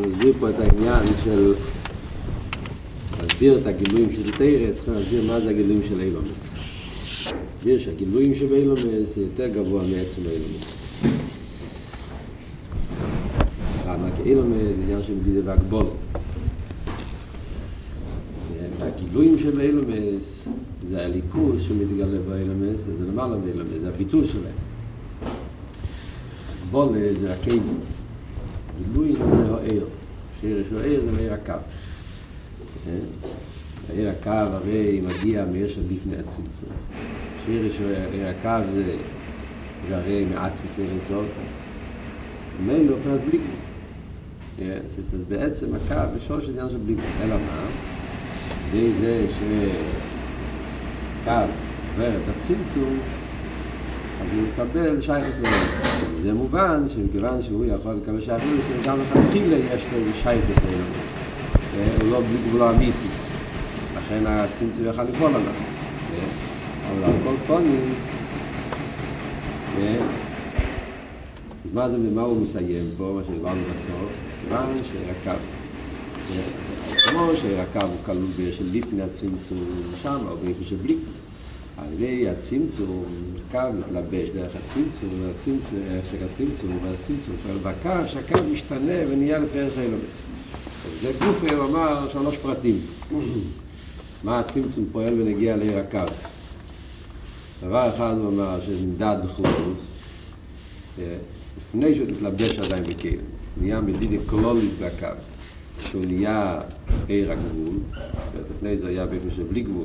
מסביר פה את העניין של להסביר את הגילויים של תרא, צריכים להסביר מה זה הגילויים של אילומס. להסביר שהגילויים של אילומס זה יותר גבוה מעצם אילומס. למה? כי אילומס זה עניין של מדידה והגבולות. והגילויים של אילומס זה הליכוז שמתגלה באילומס, זה למעלה מאילומס, זה הביטול שלהם. הגבולה זה הקיימים. גילוי זה העיר, שרש או העיר זה העיר הקו. העיר הקו הרי מגיע מעיר של לפני הצמצום. שרש או העיר הקו זה הרי מעץ מסעיר אינסוף. ממנו הוכנס בלי גבול. אז בעצם הקו בשור של עניין של בלי גבול. אלא מה? כדי זה שקו עובר את הצמצום, אז הוא מקבל שייכס לעיר. זה מובן שמכיוון שהוא יכול לקבל שייכות, גם לכתחילה יש לו שייכות לעילומס. הוא לא בלי גבול אמיתי, לכן הצמצום יכל לפעול עליו. אבל על כל פנים, אז מה זה ומה הוא מסיים פה, מה שדיברנו בסוף? כיוון שהרקב, כמו שהרקב הוא כלול בעיר של לפני הצמצום שם, או בעיר של בלי גבול. על ידי הצמצום, הקו מתלבש דרך הצמצום, הפסק הצמצום, והצמצום פועל בקו, שהקו משתנה ונהיה לפי ערך האילומס. זה גוף היום אמר שלוש פרטים. מה הצמצום פועל ונגיע לעיר הקו? דבר אחד הוא אמר שנדד חלוס, לפני שהוא מתלבש עדיין בקו, נהיה מדידה כלולית בקו, שהוא נהיה עיר הגבול, ולפני זה היה בקו שבלי גבול.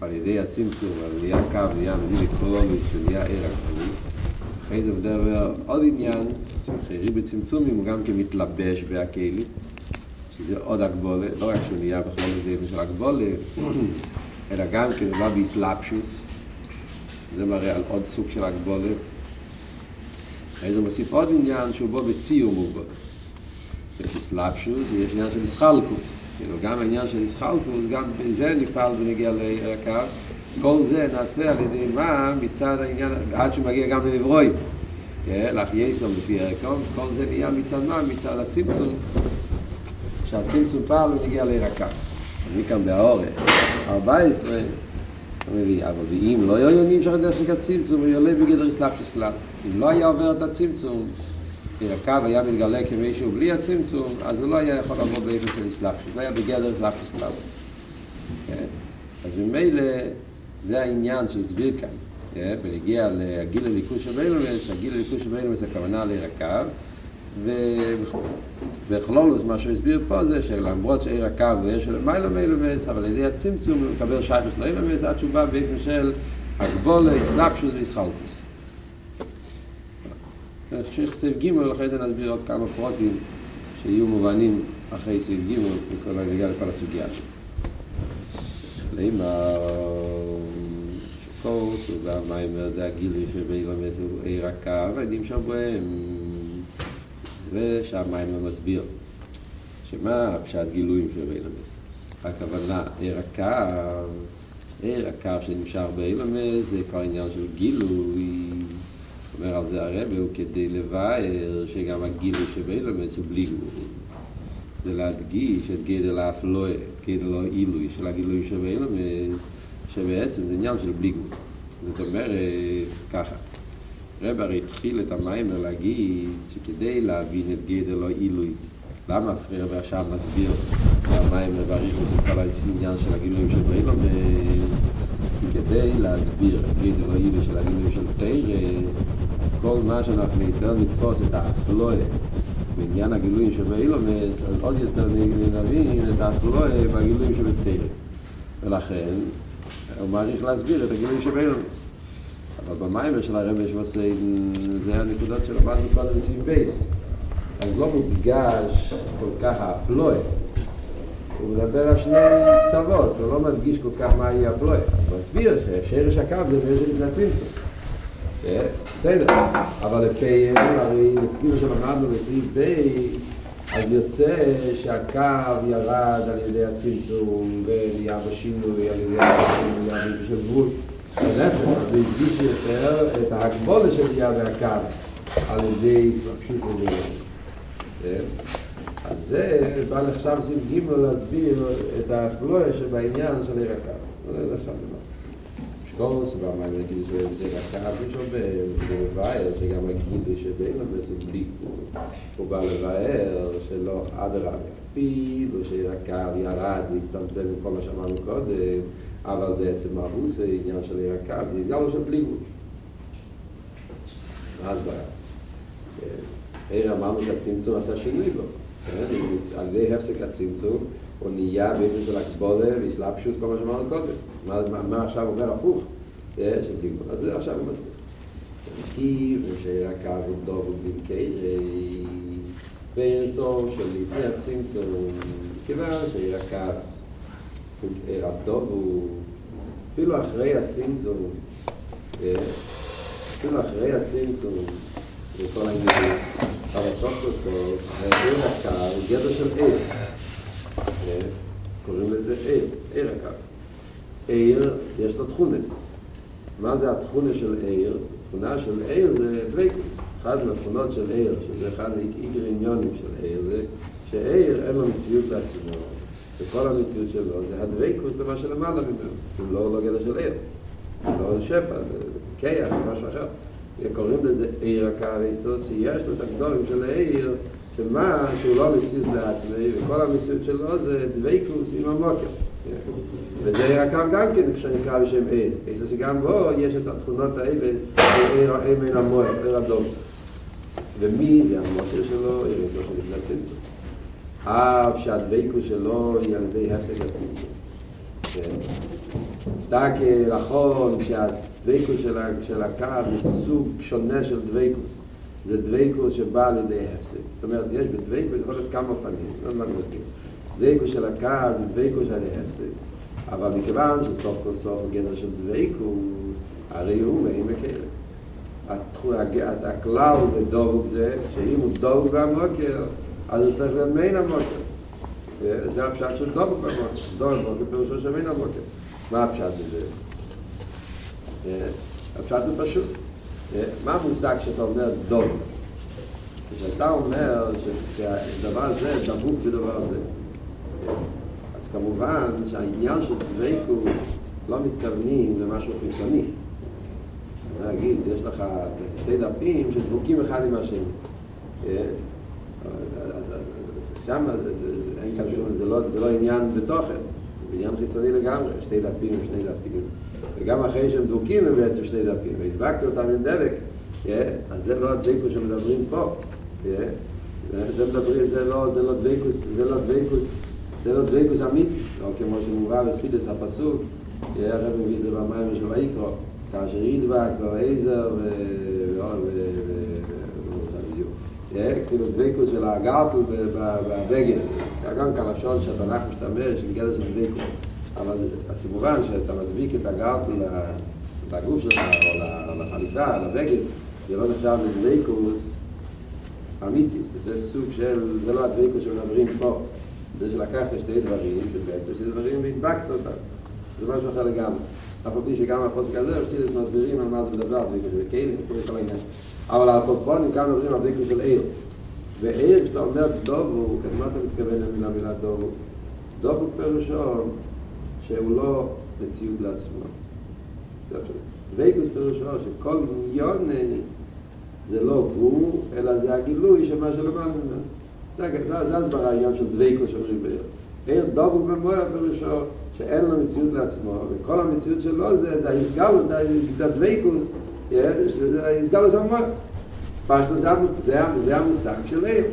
על ידי הצמצום, על נהיה קו, נהיה מדיד אקולוגית, שנהיה עיר הגבול. אחרי זה מדבר עוד עניין, שחיירי בצמצומים הוא גם כמתלבש בהקהילים, שזה עוד הגבולה, לא רק שהוא נהיה בכל מדידים של הגבולה, אלא גם כמובן באסלאפשוס, זה מראה על עוד סוג של הגבולה. אחרי זה מוסיף עוד עניין שהוא בו בציום הוא בו. באסלאפשוס יש עניין של אסחלקוס. גם העניין של ישחלקוס, גם בזה נפעל ונגיע לקו. כל זה נעשה על ידי מה מצד העניין, עד שמגיע גם לנברוי. לך יסום לפי הרקום, כל זה נהיה מצד מה? מצד הצמצום. כשהצמצום פעל ונגיע לרקה. מכאן באורך, 14, אבל אם לא היו יונים שחדש לכת צמצום, הוא יעלה בגדר אסלאפשוס כלל. אם לא היה עובר את הצמצום, הקו היה מתגלה כמישהו בלי הצמצום, אז הוא לא היה יכול לעבור באיפה של אסלאפשוס, לא היה בגדר אסלאפשוס כלל. אז ממילא זה העניין שהסביר כאן, ונגיע לגיל הליכוז של אילומס, הגיל הליכוז של אילומס זה הכוונה לעיר הקו, ובכלולוס מה שהוא הסביר פה זה שלמרות שעיר הקו הוא עיר של מעלה מאילומס, אבל על ידי הצמצום הוא מקבל שייכות לאילומס, עד שהוא בא באיפה של הגבולה, אסלאפשוס ואסחלקוס. נמשיך סעיף ג' אחרי זה נסביר עוד כמה פרוטים שיהיו מובנים אחרי סעיף ג' וכל הנגיע לכל הסוגיה הזאת. לימה שקורס ובאמיים זה הגילי שבאילומס הוא עיר הקו, עדים שבוהם ושהמיים המסביר שמה פשט גילויים שבאילומס? הכוונה עיר הקו, עיר הקו שנמשך באילומס זה כבר עניין של גילוי. אומר על זה הרב, הוא כדי לבאר שגם הגילוי שבאילומס הוא בלי גבול. זה להדגיש את גדל האפלואה, גדל העילוי של הגילוי שבאילומס, שבעצם זה עניין של בלי גבול. זאת אומרת, ככה, הרב הרי התחיל את המיימר להגיד שכדי להבין את גדל העילוי, למה הרב עכשיו מסביר שהמיימר בריך את כל העניין של הגילויים שבאילומס, כדי להסביר את גדל העילוי של הגילויים של תרא, כל מה שאנחנו יותר נתפוס את האפלואה בעניין הגילויים שבאילומס, אז עוד יותר נבין את האפלואה בגילויים שבתרא. ולכן הוא מעריך להסביר את הגילויים שבאילומס. אבל במיימר של הרמש וסיידן, זה הנקודות שלמדנו כבר לסביב בייס. אז לא מודגש כל כך האפלואה. הוא מדבר על שני קצוות, הוא לא מדגיש כל כך מה היא האפלואה. הוא מסביר ששרש הקו זה בעצם הצמצום. בסדר, אבל לפי הרי כאילו שלמדנו בסעיף בייס, אז יוצא שהקו ירד על ידי הצמצום ונהיה בשינוי על ידי הצמצום של גבול. אז זה הדגיש יותר את ההגבולה של יד הקו על ידי פשוט סביב. זה בא עכשיו סים ג' להסביר את הפלואה שבעניין של הרקב. זה עכשיו דבר. שקורס והמאגריטיס וזה רקב ששובל, ובאר שגם הגידו שבאלה וסבלי. הוא בא לבאר שלא עד הרב יפיד, ושהרקב ירד והצטמצם מכל מה שאמרנו קודם, אבל בעצם מהרוס העניין של הרקב, זה גם לא של בלי גוש. אז בעיה. אמרנו שהצמצום עשה שינוי בו. על ידי הפסק הצמצום הוא נהיה באיפה של הקבולה ואיסלאפשוס כל מה שאמרנו קודם. מה עכשיו אומר הפוך? אז זה עכשיו הוא מתחיל תרכיב ושהקו הוא דוב ובלקי ואינסום של לפני הצמצום כיוון שהקו הדוב הוא אפילו אחרי הצמצום וכל העניין, אבל סוף לסוף, העיר הקר הוא גדר של עיר. קוראים לזה עיר, עיר הקר. עיר, יש לו תכונס. מה זה התכונה של עיר? התכונה של עיר זה דבקוס. אחת מהתכונות של עיר, שזה אחד העיקר עניונים של עיר, זה שעיר אין לו מציאות לעצמו. וכל המציאות שלו זה הדבקוס למה שלמעלה ממנו. הוא לא גדר של עיר. הוא לא שפע, קייח, משהו אחר. קוראים לזה עיר הקו היסטוס, שיש לו את הגדולים של העיר, שמה שהוא לא מציץ לעצמי, וכל המציאות שלו זה דוויקוס עם המוקר. וזה עיר הקו גם כן, כשנקרא בשם עיר. איסטוס שגם בו יש את התכונות האלה, עיר האמן המוח, עיר הדום. ומי זה המוקר שלו? עיר איסטוס של הצמצום. אף שהדוויקוס שלו היא על ידי הפסק הצמצום. דקה, לחון, דוויקוס של הקו זה סוג שונה של דוויקוס. זה דוויקוס שבא על ידי הפסק. זאת אומרת, יש בדוויקוס, יכול להיות כמה פנים, לא מגנותי. דוויקוס של הקו זה דוויקוס על ידי הפסק. אבל מכיוון שסוף כל סוף הוא גדר של דוויקוס, הרי הוא מאים וכאלה. הכלל בדווק זה, שאם הוא דווק במוקר, אז הוא צריך להיות מין המוקר. זה הפשט של דווק במוקר. דווק במוקר פירושו של מין המוקר. מה הפשט בזה? הפשט הוא פשוט. מה המושג שאתה אומר דוב? כשאתה אומר שהדבר הזה דבוק בדבר הזה, אז כמובן שהעניין של דבקות לא מתכוונים למשהו חיצוני. אני אגיד, יש לך שתי דפים שדבוקים אחד עם השני. אז שם אין כאן שום, זה לא עניין בתוכן, זה עניין חיצוני לגמרי, שתי דפים ושני דפים. וגם אחרי שהם דבוקים הם בעצם שני דפים, והדבקת אותם עם דבק, אז זה לא הדבקוס שמדברים פה. זה לא דבקוס אמיתי, לא כמו שמובא בחידוש הפסוק, הרב מביא את זה במים של ויקרא, כאשר ידבק ועזר כאילו דבקוס של הגרטל והבגד, גם כלשון שהתנ"ך משתמש, של גדר של דבקוס. אבל אז כמובן שאתה מדביק את הגרטל לגוף שלך או לחליטה, לבגד, זה לא נחשב לדוויקוס אמיתיס, זה סוג של, זה לא הדוויקוס שמדברים פה, זה שלקחת שתי דברים, ובעצם שתי דברים והדבקת אותם, זה משהו אחר לגמרי. אנחנו יודעים שגם הפוסק הזה עושים את מסבירים על מה זה מדבר, הדוויקוס וכאלה, כל כל העניין. אבל הקופונים כאן מדברים על הדוויקוס של עיר, ועיר כשאתה אומר דובו, מה אתה מתכוון למילה דובו? דובו פירושו שהוא לא מציאות לעצמו. דבקות פירושו שכל מיליון זה לא הוא, אלא זה הגילוי של מה שלמעלה ממנו. זה הסברה העניין של דבקות שאומרים בעיר. עיר דבוק במוח פירושו שאין לו מציאות לעצמו, וכל המציאות שלו זה ההסגלות, זה הדבקות, זה ההסגלות המוח. פשטו זה המושג של עיר.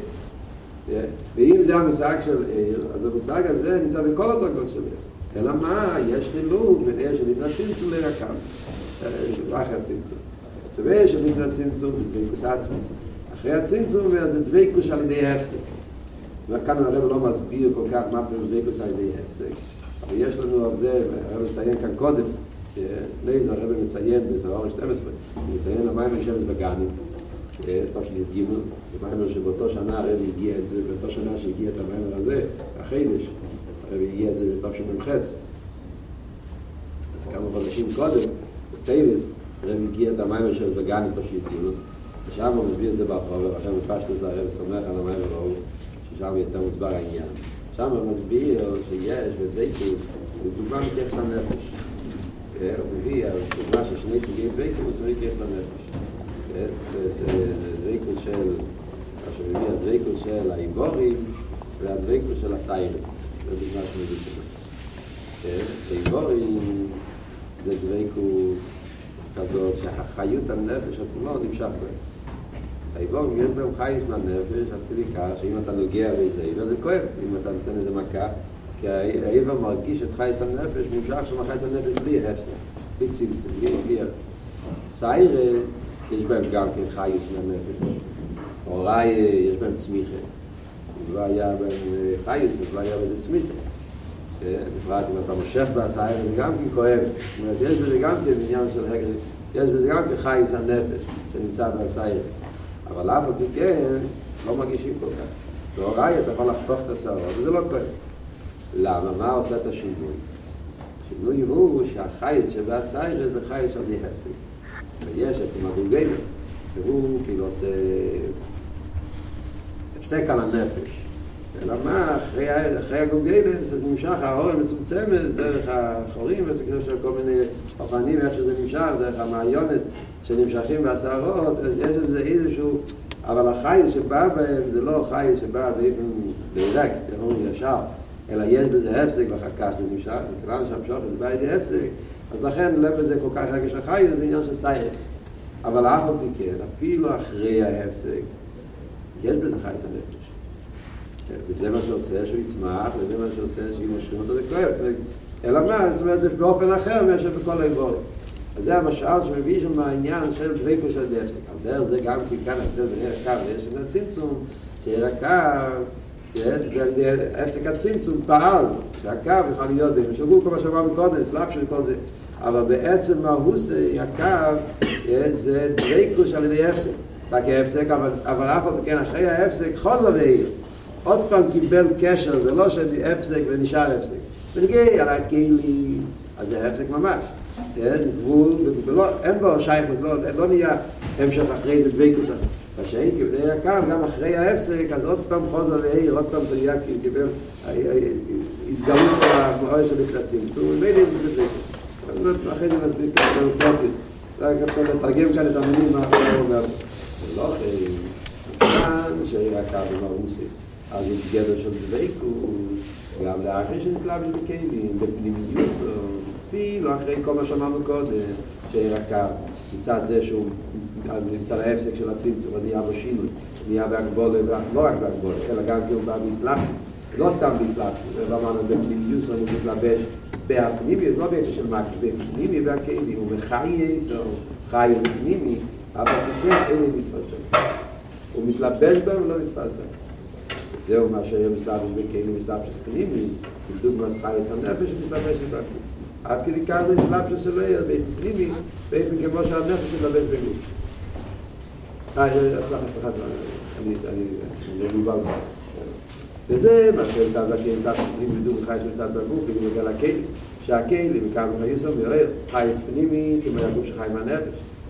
ואם זה המושג של עיר, אז המושג הזה נמצא בכל הדרגות של עיר. אלא מה? יש חילוק בין עיר שלפני צמצום לרקב, אחרי הצמצום. עכשיו עיר שלפני הצמצום זה דבקוס עצמוס. אחרי הצמצום זה דבקוס על ידי הפסק. זאת אומרת, כאן הרב לא מסביר כל כך מה פירוש דבקוס על ידי הפסק. אבל יש לנו על זה, הרב מציין כאן קודם, לפני זה הרב מציין, זה אורן 12, מציין למים ושמש בגנים, תושלית ג' למים שבאותו שנה הרב הגיע את זה, באותו שנה שהגיע את המים הזה, החידש. והגיע את זה בטוב שממחס. אז כמה חודשים קודם, בטייבס, הרב הגיע את המים של זגן איתו שהתגיעו. ושם הוא מסביר את זה באחור, ועכשיו מפשת את זה הרב, שמח על המים הראו, ששם שם יותר מוסבר העניין. שם הוא מסביר שיש ודוויקוס, הוא דוגמה מכיחס הנפש. הוא מביא על דוגמה של שני סוגים דוויקוס ומכיחס הנפש. דוויקוס של, עכשיו מביא הדוויקוס של האיבורים והדוויקוס של הסיירים. זה דוגמה שמביא שם. האיבורים זה דוויקוס כזאת שהחיות הנפש עצמו נמשך בהם. האיבורים יש בהם חייס מהנפש, אז כדי כך שאם אתה נוגע באיזה איבר זה כואב, אם אתה נותן איזה מכה, כי האיבר מרגיש את חייס הנפש, ממשך שם חייס הנפש בלי הפסק, בלי צמצום, בלי מגיע. סיירת יש בהם גם כן חייס מהנפש, אורי יש בהם צמיחה, לא היה בהם חייס, לא היה בזה צמיחה. בפרט אם אתה מושך בסיירת גם כן כואב, זאת אומרת יש בזה גם כן עניין של רגע, יש בזה גם כן חייס הנפש שנמצא בסיירת. אבל אף עוד מכן לא מרגישים כל כך. בהוראי אתה יכול לחתוך את השערות, וזה לא כואב. למה? מה עושה את השינוי? השינוי הוא שהחייץ שבהסיירה זה חייץ שעוד יחפסי. ויש עצם הגולגלת, והוא כאילו עושה הפסק על הנפש. ולמה? אחרי הגולגלת זה נמשך, האורך מצומצמת דרך החורים, וכדי של כל מיני אופנים, איך שזה נמשך, דרך המעיונת. שנמשכים בהסערות, יש את זה איזשהו, אבל החייס שבא בהם זה לא חייס שבא באיפן דירקט, תראו ישר, אלא יש בזה הפסק ואחר כך זה נמשך, וכלל שהמשוך זה בא איזה הפסק, אז לכן לא בזה כל כך רגש החייס, זה עניין של סייף. אבל אף עוד מכן, אפילו אחרי ההפסק, יש בזה חייס הנפש. וזה מה שעושה שהוא יצמח, וזה מה שעושה שאם משכים אותו זה כואב, אלא מה, זאת אומרת, זה באופן אחר מאשר בכל האיבורים. אז זה המשאר שמביא שם העניין של דוויקוס של דפסק. על דרך זה גם כי כאן הבדל בין הרקב ויש שם הצמצום, שהרקב, הפסק הצמצום פעל, שהקו יכול להיות בהם, שגור כל מה שאמרנו קודם, סלאפ של כל זה. אבל בעצם מהרוסי, הקו, זה דוויקוס על ידי הפסק. רק ההפסק, אבל אף וכן אחרי ההפסק, חוזר והעיר. עוד פעם קיבל קשר, זה לא שהפסק ונשאר הפסק. ונגיד, על הכלים, אז זה הפסק ממש. אין גבול, אין בו שייכוס, לא נהיה המשך אחרי זה דווי כוסה. בשעין כבדי הקר, גם אחרי ההפסק, אז עוד פעם חוזר להעיר, עוד פעם תהיה כבל התגרות של המועד של הקלצים. זאת אומרת, אין דווי כוסה. אחרי זה נסביר כאן את הפרוטיס. אתה מתרגם כאן את המילים מה אתה אומר. זה לא אחרי, כאן שעיר הקר במרוסי. אז יש גדר של דווי כוס, גם לאחרי שנסלב של קיילים, בפנימיוס או... אפילו אחרי כל מה שאמרנו קודם, שהרקב מצד זה שהוא נמצא להפסק של הצמצום, נהיה בו שינוי, נהיה בהגבולה, לא רק בהגבולה, אלא גם כי הוא בא באסלאפשוס, לא סתם באסלאפשוס, זה לא אמרנו בפנימיוס, הוא מתלבש בפנימיוס, לא באיפה של מקש, בפנימי והקיימי, הוא מחייס או חייס פנימי, אבל זה אין לי מתפסק. הוא מתלבש בהם ולא מתפס בהם. זהו מה שהיה מסלאפשוס בקיימי, מסלאפשוס פנימי, בדוגמה חייס הנפש ומסלאפש בפנימי. עד כדי כך זה סלאפשוס שלא יהיה, באיפן פנימי, באיפן כמו שהנפש מתלבש בגוף. סליחה, אני מובל כבר. וזה מה שאתה ולכן, תחת פנימי בדור חייס מצד בגוף, בגלל מגל הכלים, שהכלים, כאן חייסו מיוער, חייס פנימי, כמו יגוף שחי מהנפש.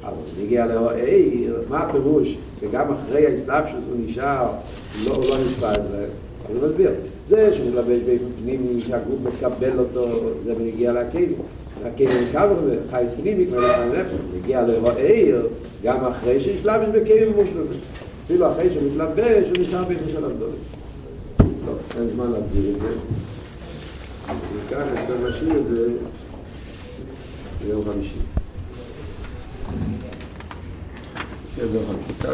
אבל נגיע להוער, מה הפירוש? וגם אחרי הסלאפשוס הוא נשאר, הוא לא נשפע את זה. אני מסביר. זה שמתלבש באיפן פנימי, שהגוף מקבל אותו, זה מגיע לכלים. הכלים קבל וחייס פנימי, כמו הנפש, מגיע להוער, גם אחרי שהסלבש בכלים מושלבים. אפילו אחרי שמתלבש, הוא נשאר באיפן של הגדולים. טוב, אין זמן להגדיר את זה. וכאן אני כבר משאיר את זה ביום חמישי.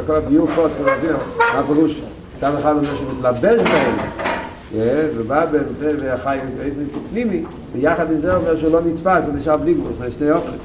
כל הביור פה צריך להגדיר, מה הפירוש? צד אחד אומר שמתלבש בהם, ובא בהם והחיים פנימי, ויחד עם זה אומר שלא נתפס, זה נשאר בלי גבול, זה שני אופן.